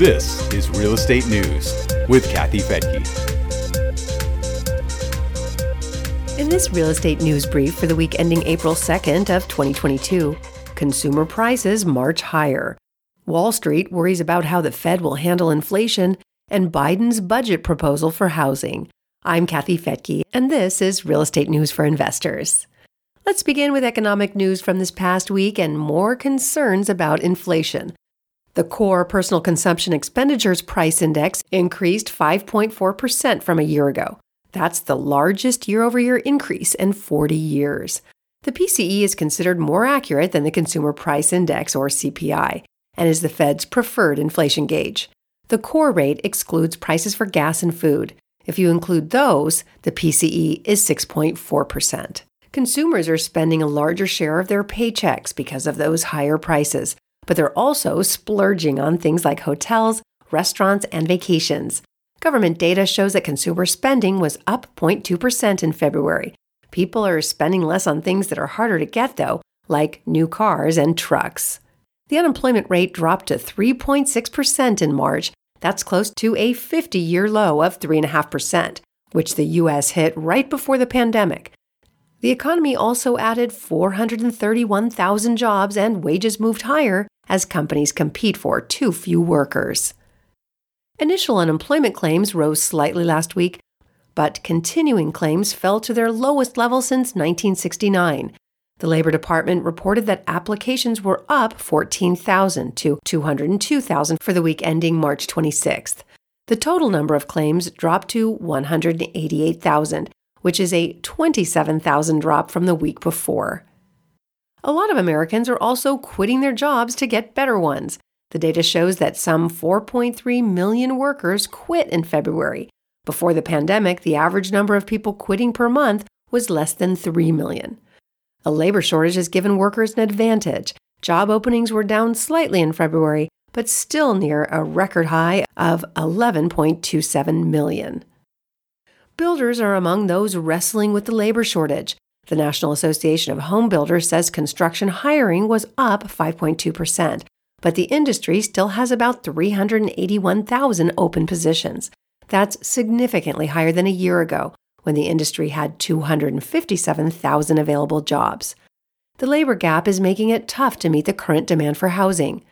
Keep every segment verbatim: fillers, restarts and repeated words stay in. This is Real Estate News with Kathy Fetke. In this Real Estate News Brief for the week ending April second of twenty twenty-two, consumer prices march higher. Wall Street worries about how the Fed will handle inflation and Biden's budget proposal for housing. I'm Kathy Fetke, and this is Real Estate News for Investors. Let's begin with economic news from this past week and more concerns about inflation. The core personal consumption expenditures price index increased five point four percent from a year ago. That's the largest year-over-year increase in forty years. The P C E is considered more accurate than the Consumer Price Index, or C P I, and is the Fed's preferred inflation gauge. The core rate excludes prices for gas and food. If you include those, the P C E is six point four percent. Consumers are spending a larger share of their paychecks because of those higher prices, but they're also splurging on things like hotels, restaurants, and vacations. Government data shows that consumer spending was up zero point two percent in February. People are spending less on things that are harder to get, though, like new cars and trucks. The unemployment rate dropped to three point six percent in March. That's close to a fifty-year low of three point five percent, which the U S hit right before the pandemic. The economy also added four hundred thirty-one thousand jobs and wages moved higher as companies compete for too few workers. Initial unemployment claims rose slightly last week, but continuing claims fell to their lowest level since nineteen sixty-nine. The Labor Department reported that applications were up fourteen thousand to two hundred two thousand for the week ending March twenty-sixth. The total number of claims dropped to one hundred eighty-eight thousand, which is a twenty-seven thousand drop from the week before. A lot of Americans are also quitting their jobs to get better ones. The data shows that some four point three million workers quit in February. Before the pandemic, the average number of people quitting per month was less than three million. A labor shortage has given workers an advantage. Job openings were down slightly in February, but still near a record high of eleven point two seven million. Builders are among those wrestling with the labor shortage. The National Association of Home Builders says construction hiring was up five point two percent, but the industry still has about three hundred eighty-one thousand open positions. That's significantly higher than a year ago, when the industry had two hundred fifty-seven thousand available jobs. The labor gap is making it tough to meet the current demand for housing.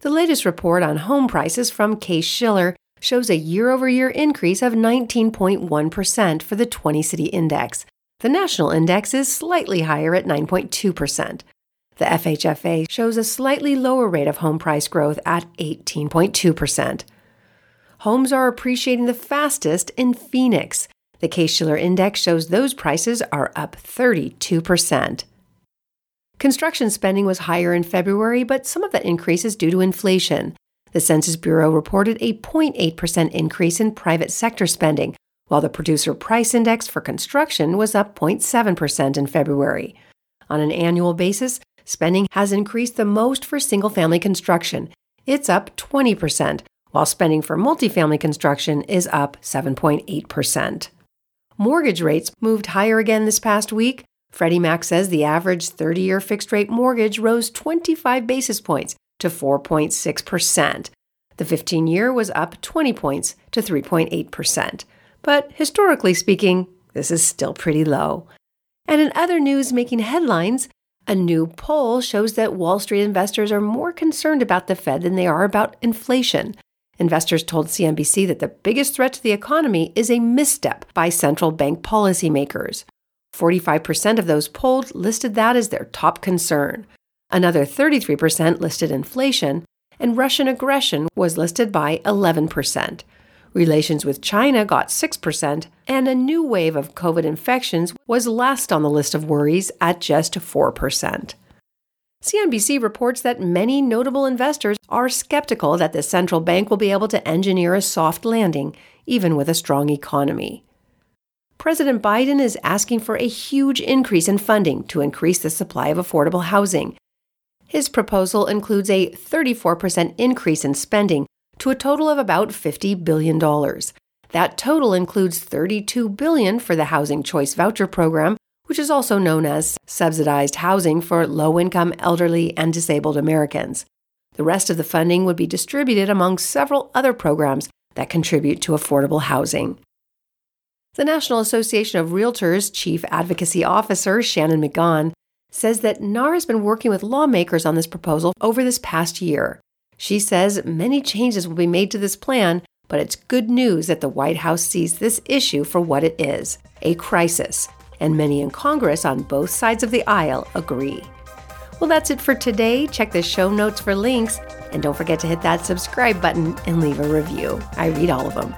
The latest report on home prices from Case-Shiller shows a year-over-year increase of nineteen point one percent for the twenty-city index. The national index is slightly higher at nine point two percent. The F H F A shows a slightly lower rate of home price growth at eighteen point two percent. Homes are appreciating the fastest in Phoenix. The Case-Shiller Index shows those prices are up thirty-two percent. Construction spending was higher in February, but some of that increase is due to inflation. The Census Bureau reported a zero point eight percent increase in private sector spending, while the Producer Price Index for construction was up zero point seven percent in February. On an annual basis, spending has increased the most for single-family construction. It's up twenty percent. While spending for multifamily construction is up seven point eight percent. Mortgage rates moved higher again this past week. Freddie Mac says the average thirty-year fixed-rate mortgage rose twenty-five basis points to four point six percent. The fifteen-year was up twenty points to three point eight percent. But historically speaking, this is still pretty low. And in other news making headlines, a new poll shows that Wall Street investors are more concerned about the Fed than they are about inflation. Investors told C N B C that the biggest threat to the economy is a misstep by central bank policymakers. forty-five percent of those polled listed that as their top concern. Another thirty-three percent listed inflation, and Russian aggression was listed by eleven percent. Relations with China got six percent, and a new wave of COVID infections was last on the list of worries at just four percent. C N B C reports that many notable investors are skeptical that the central bank will be able to engineer a soft landing, even with a strong economy. President Biden is asking for a huge increase in funding to increase the supply of affordable housing. His proposal includes a thirty-four percent increase in spending to a total of about fifty billion dollars. That total includes thirty-two billion dollars for the Housing Choice Voucher Program, which is also known as subsidized housing for low-income elderly and disabled Americans. The rest of the funding would be distributed among several other programs that contribute to affordable housing. The National Association of Realtors Chief Advocacy Officer Shannon McGahn says that N A R has been working with lawmakers on this proposal over this past year. She says many changes will be made to this plan, but it's good news that the White House sees this issue for what it is, a crisis, and many in Congress on both sides of the aisle agree. Well, that's it for today. Check the show notes for links, and don't forget to hit that subscribe button and leave a review. I read all of them.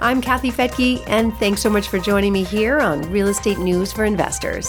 I'm Kathy Fetke, and thanks so much for joining me here on Real Estate News for Investors.